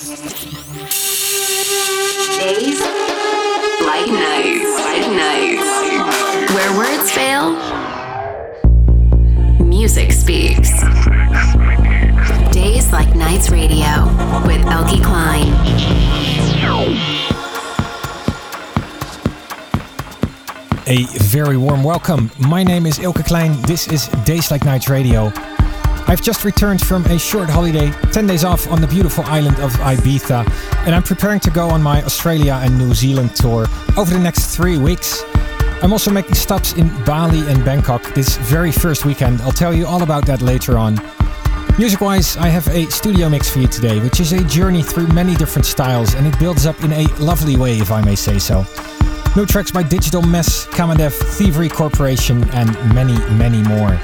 Days Like Nights, where words fail, music speaks. Days Like Nights Radio with Elke Klein. A very warm welcome. My name is Elke Klein. This is Days Like Nights Radio. I've just returned from a short holiday, 10 days off on the beautiful island of Ibiza, and I'm preparing to go on my Australia and New Zealand tour over the next 3 weeks. I'm also making stops in Bali and Bangkok this very first weekend. I'll tell you all about that later on. Music-wise, I have a studio mix for you today, which is a journey through many different styles, and it builds up in a lovely way, if I may say so. New tracks by Digital Mess, Kamadev, Thievery Corporation, and many, many more.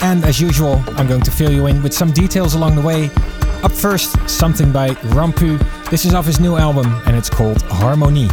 And as usual, I'm going to fill you in with some details along the way. Up first, something by Rampue. This is off his new album, and it's called Harmonie.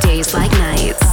Days like nights.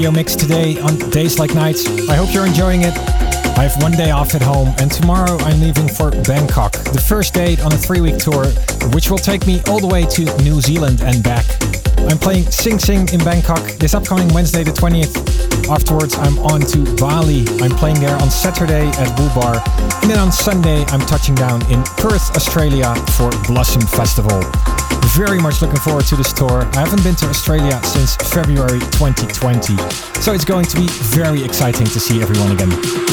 radio mix today on Days Like Nights. I hope you're enjoying it. I have one day off at home, and tomorrow I'm leaving for Bangkok, the first date on a 3-week tour, which will take me all the way to New Zealand and back. I'm playing Sing Sing in Bangkok this upcoming Wednesday the 20th. Afterwards, I'm on to Bali. I'm playing there on Saturday at BooBar. And then on Sunday, I'm touching down in Perth, Australia for Blossom Festival. Very much looking forward to this tour. I haven't been to Australia since February 2020. So it's going to be very exciting to see everyone again.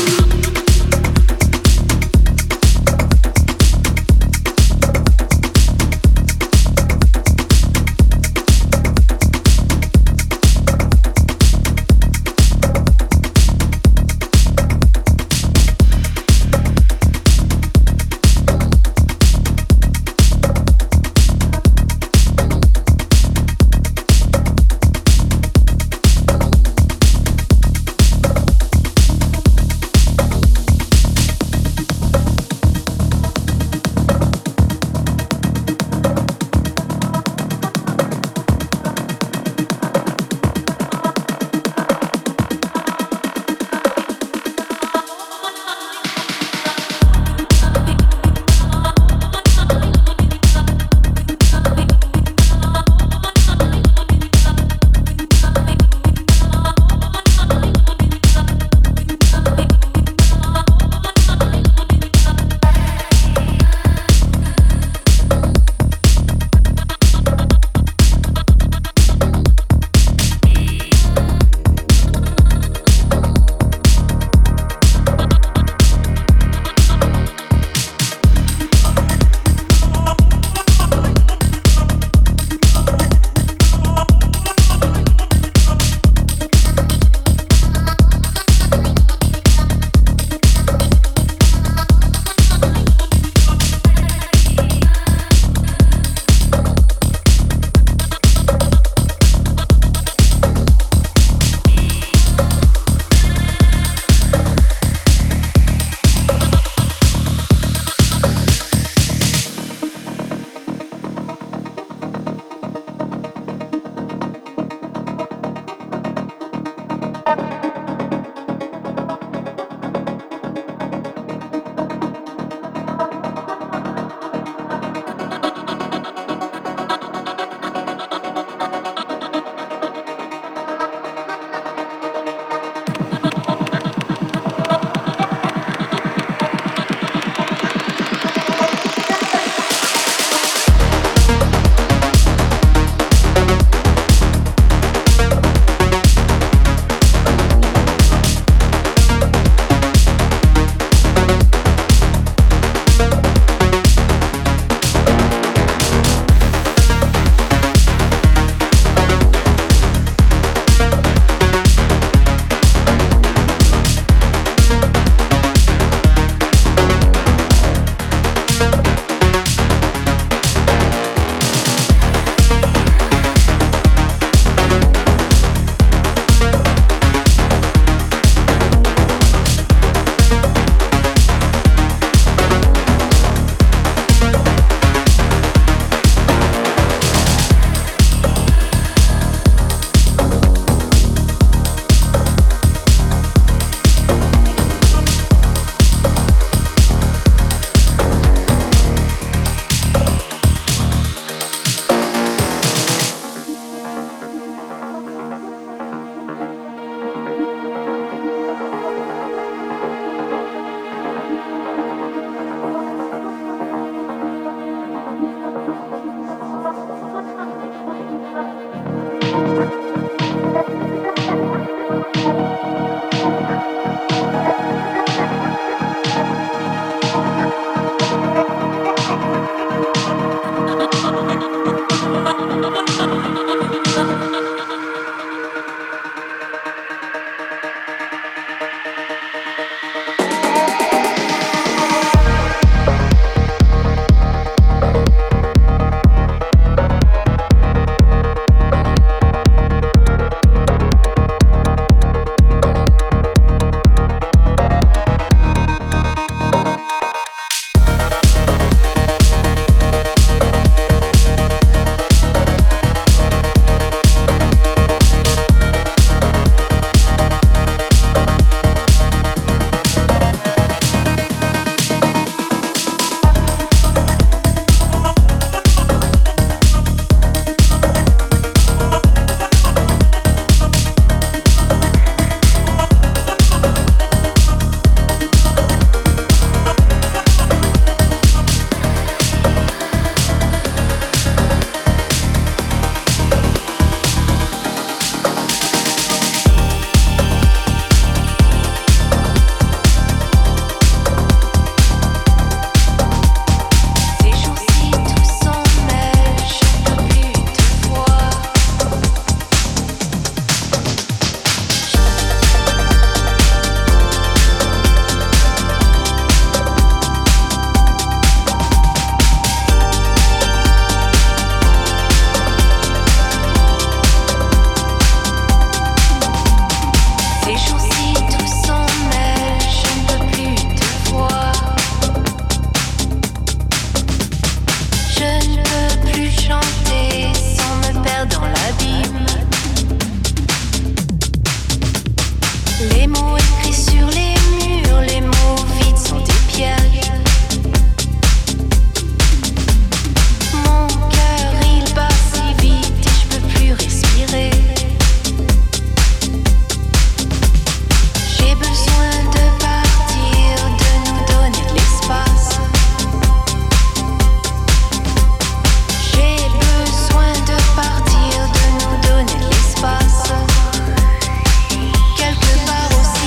Quelque part aussi.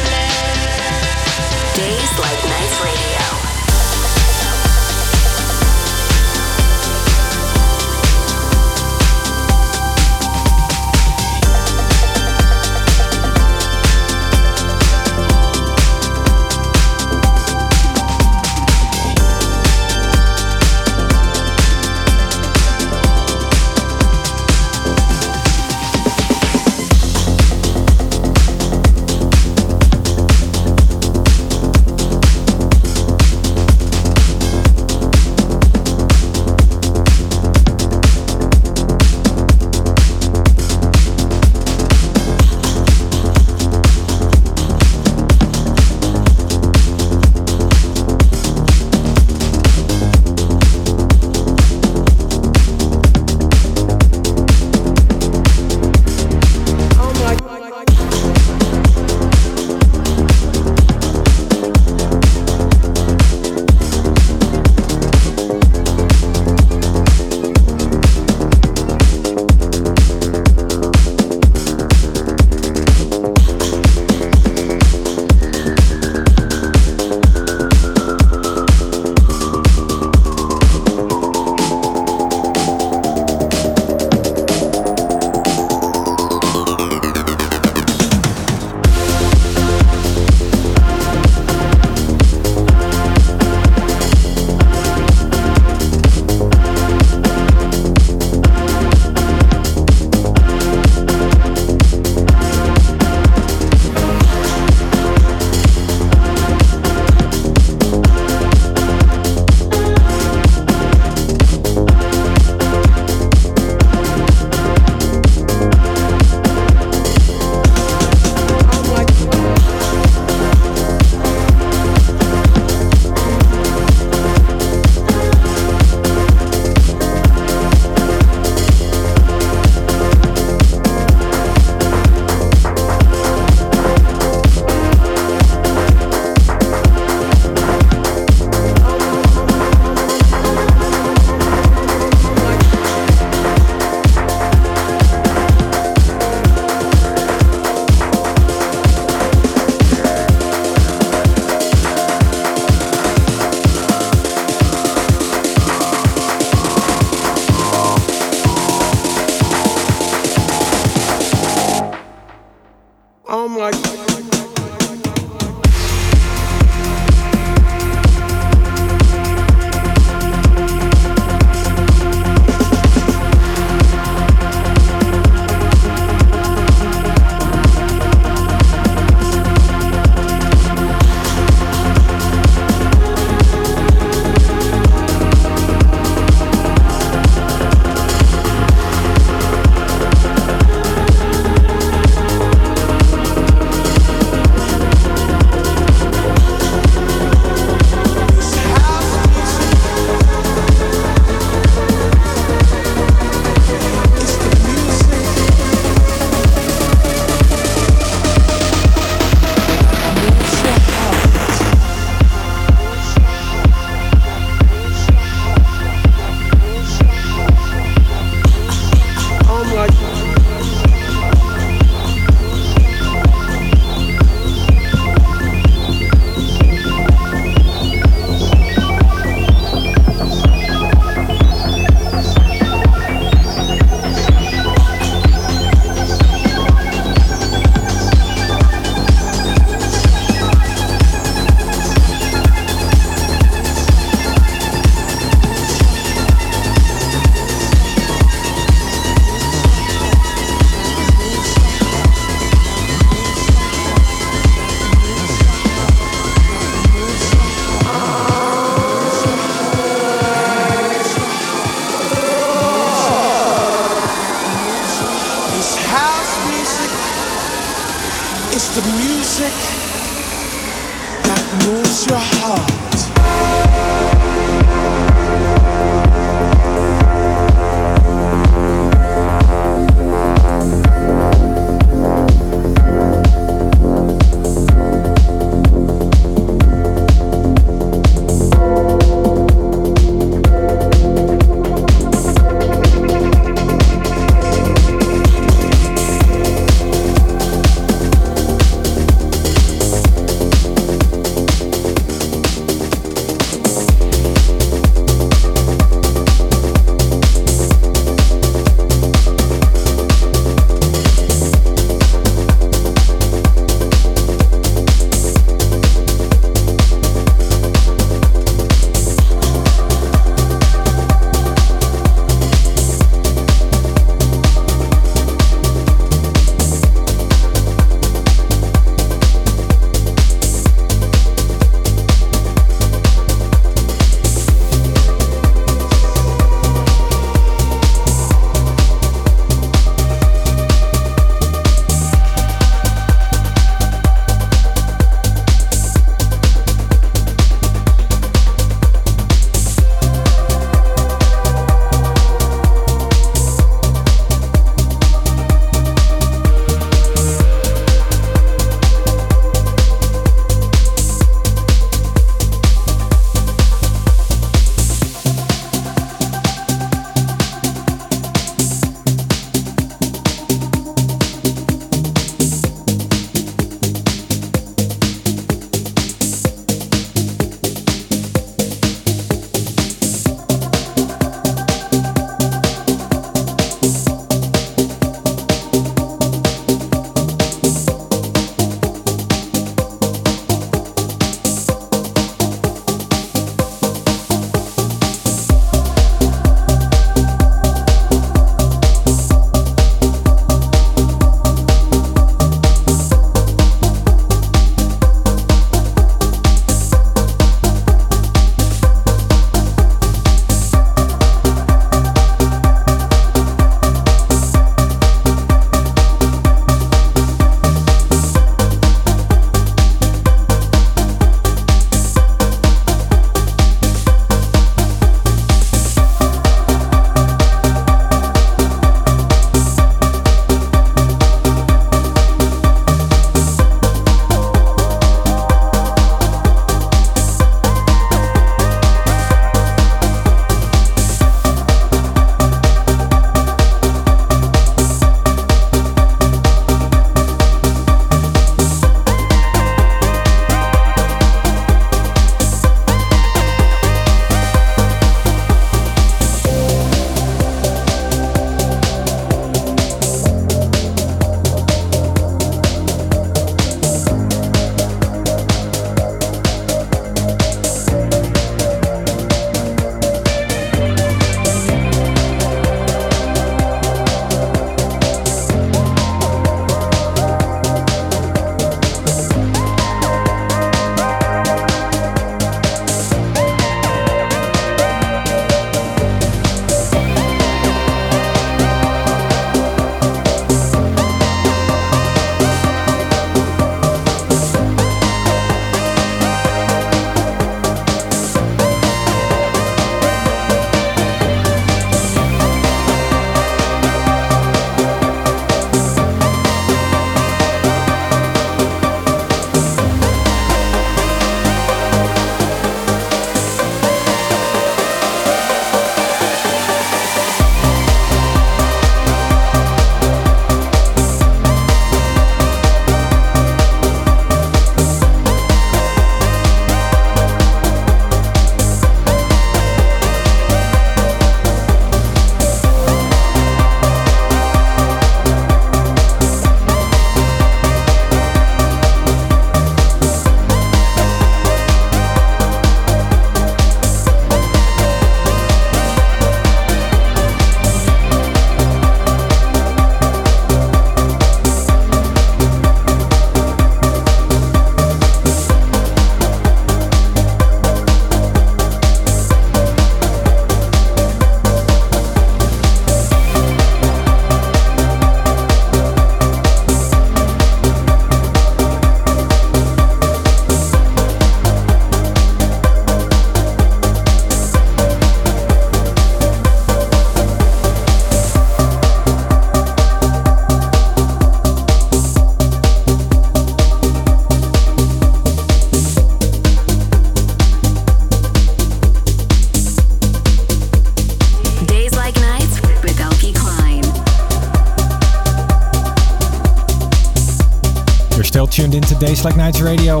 tuned into Days Like Nights Radio.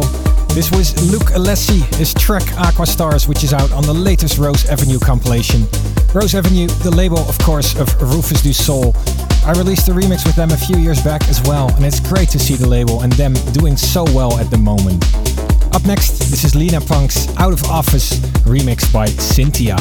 This was Luke Alessi, his track Aqua Stars, which is out on the latest Rose Avenue compilation. Rose Avenue, the label, of course, of Rufus Du Sol. I released a remix with them a few years back as well, and it's great to see the label and them doing so well at the moment. Up next, this is Leena Punks, Out of Office, remixed by Cintia.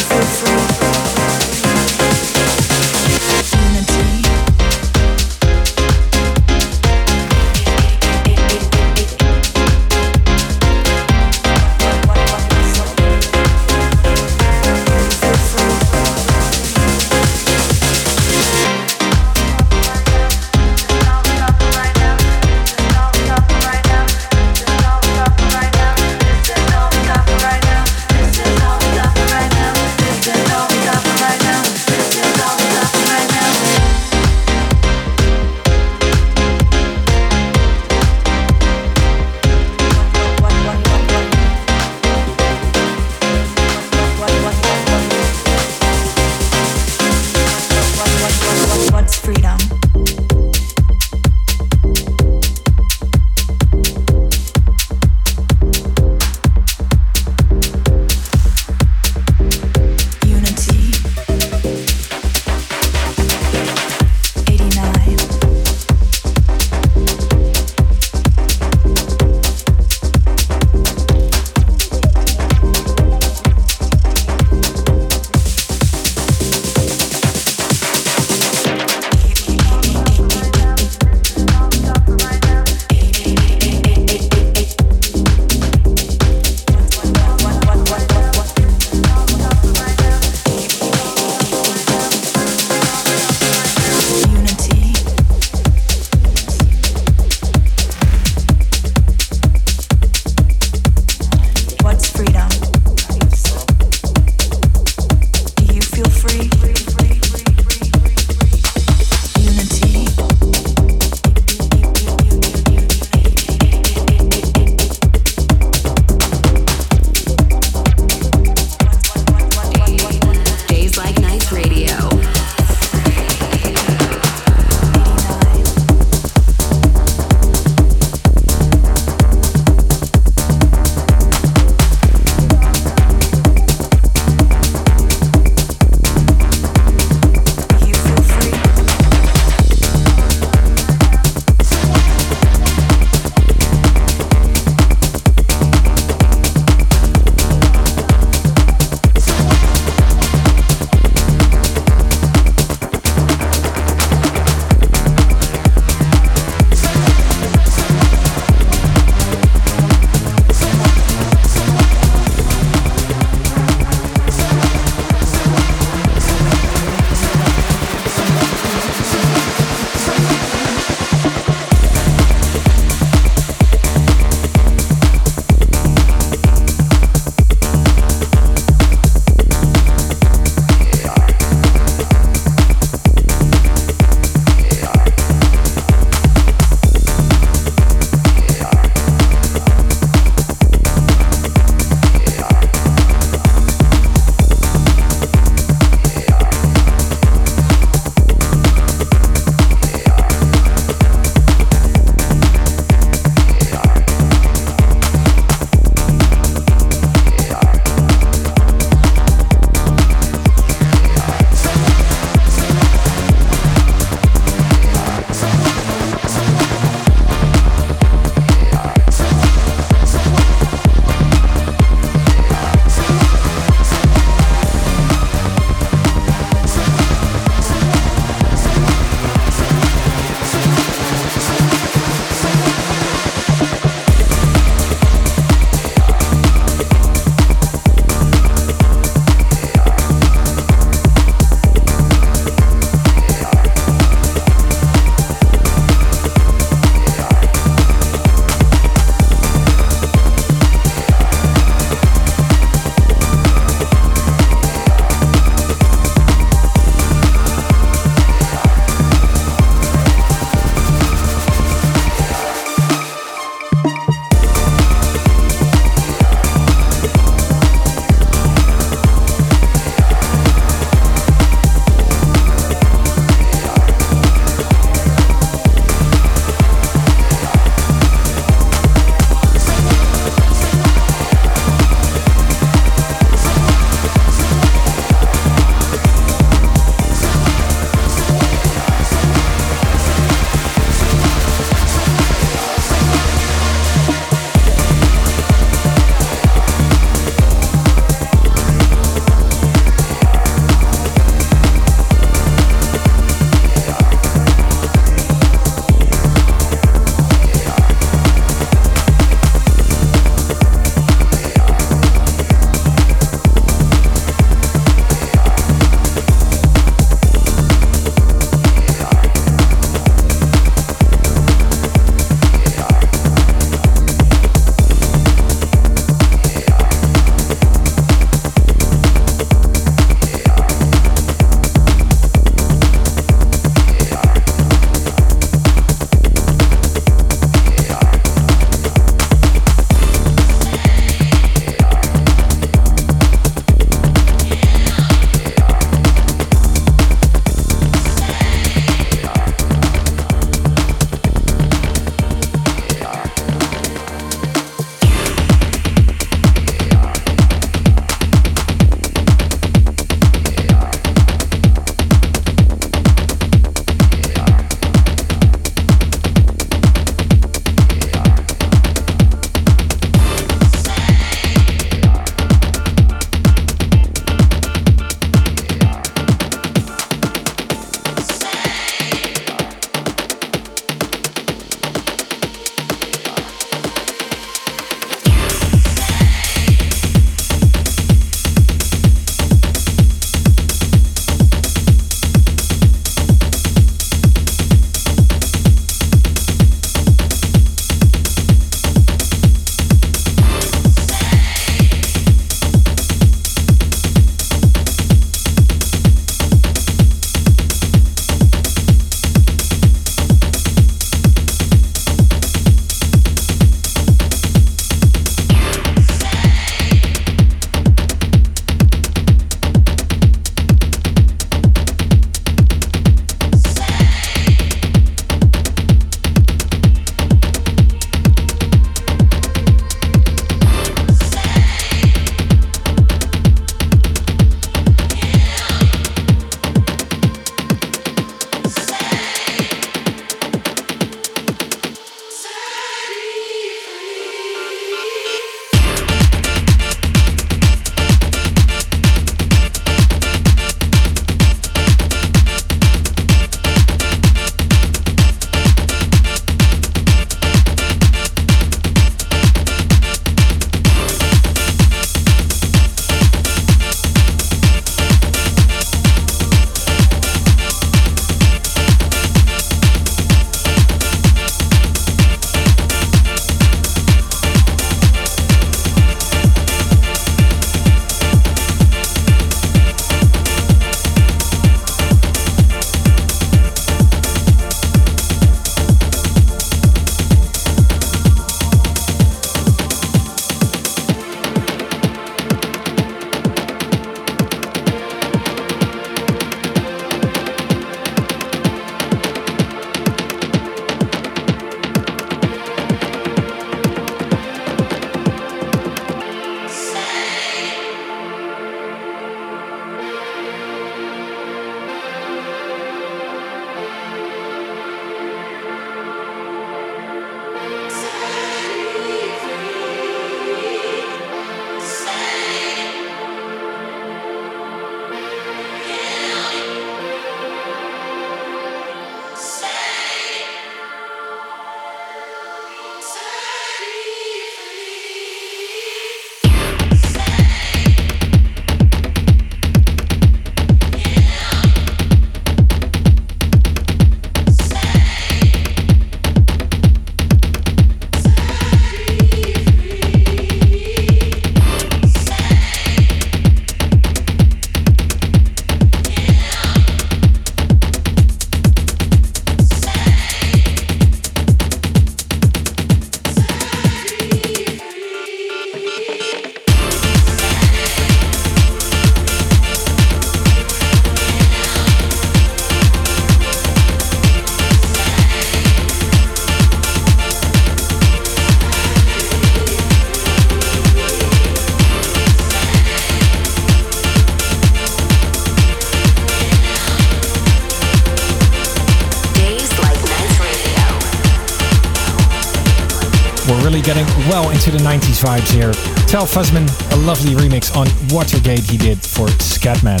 really getting well into the 90s vibes here. Tal Fussman, a lovely remix on Watergate he did for Skatman.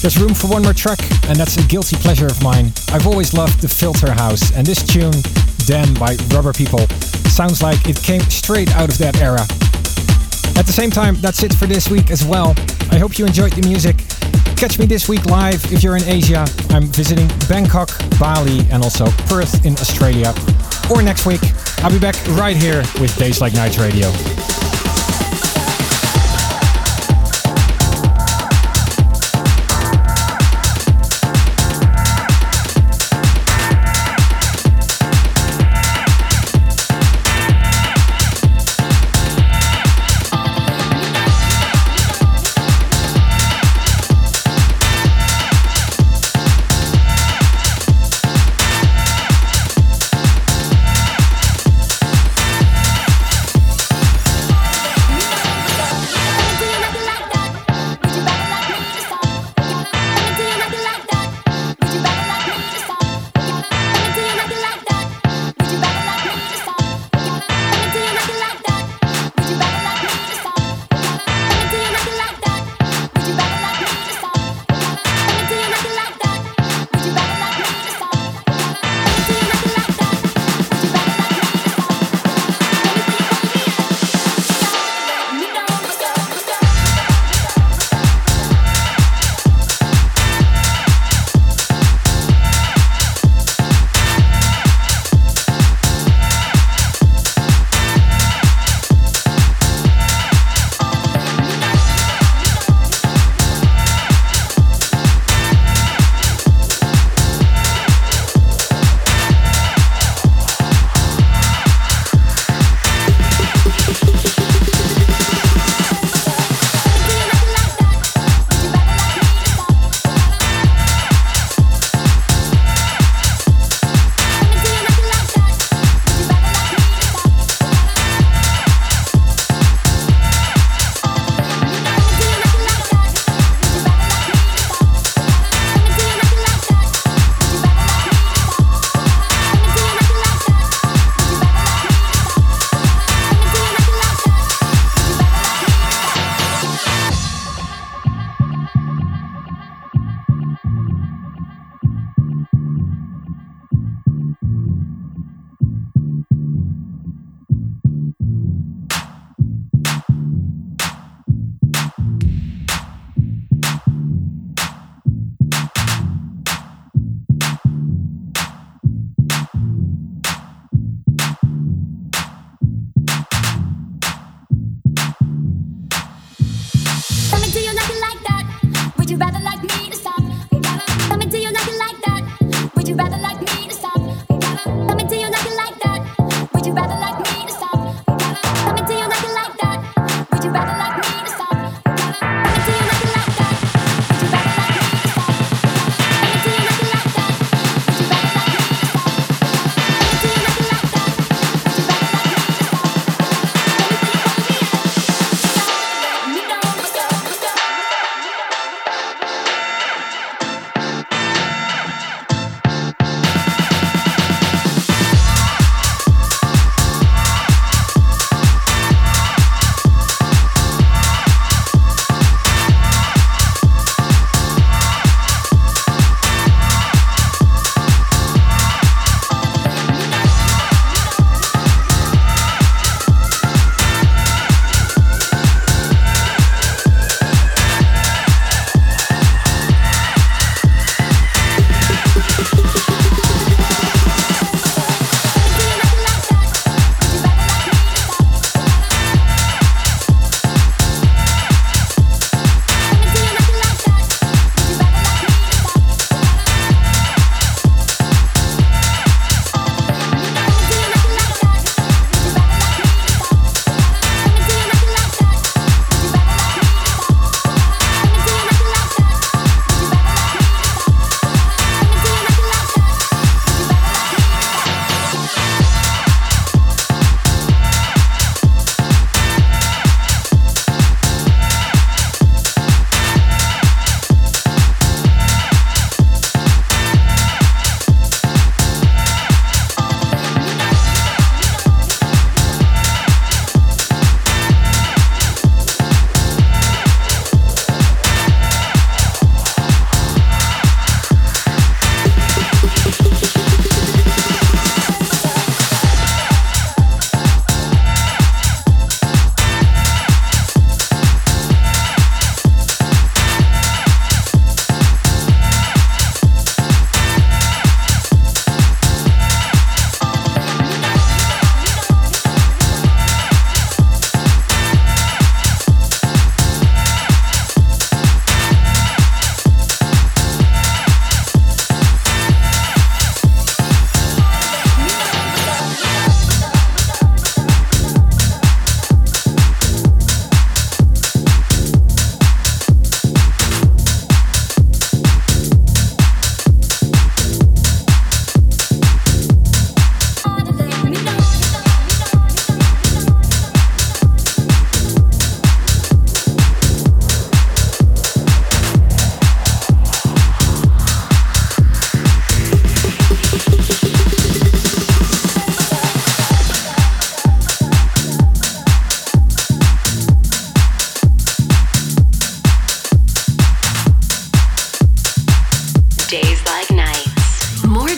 There's room for one more track, and that's a guilty pleasure of mine. I've always loved The Filter House, and this tune, Damn by Rubber People, sounds like it came straight out of that era. At the same time, that's it for this week as well. I hope you enjoyed the music. Catch me this week live if you're in Asia. I'm visiting Bangkok, Bali, and also Perth in Australia. Or next week, I'll be back right here with Days Like Nights Radio.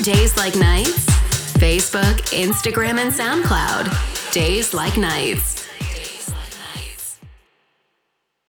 Days Like Nights? Facebook, Instagram, and SoundCloud. Days Like Nights.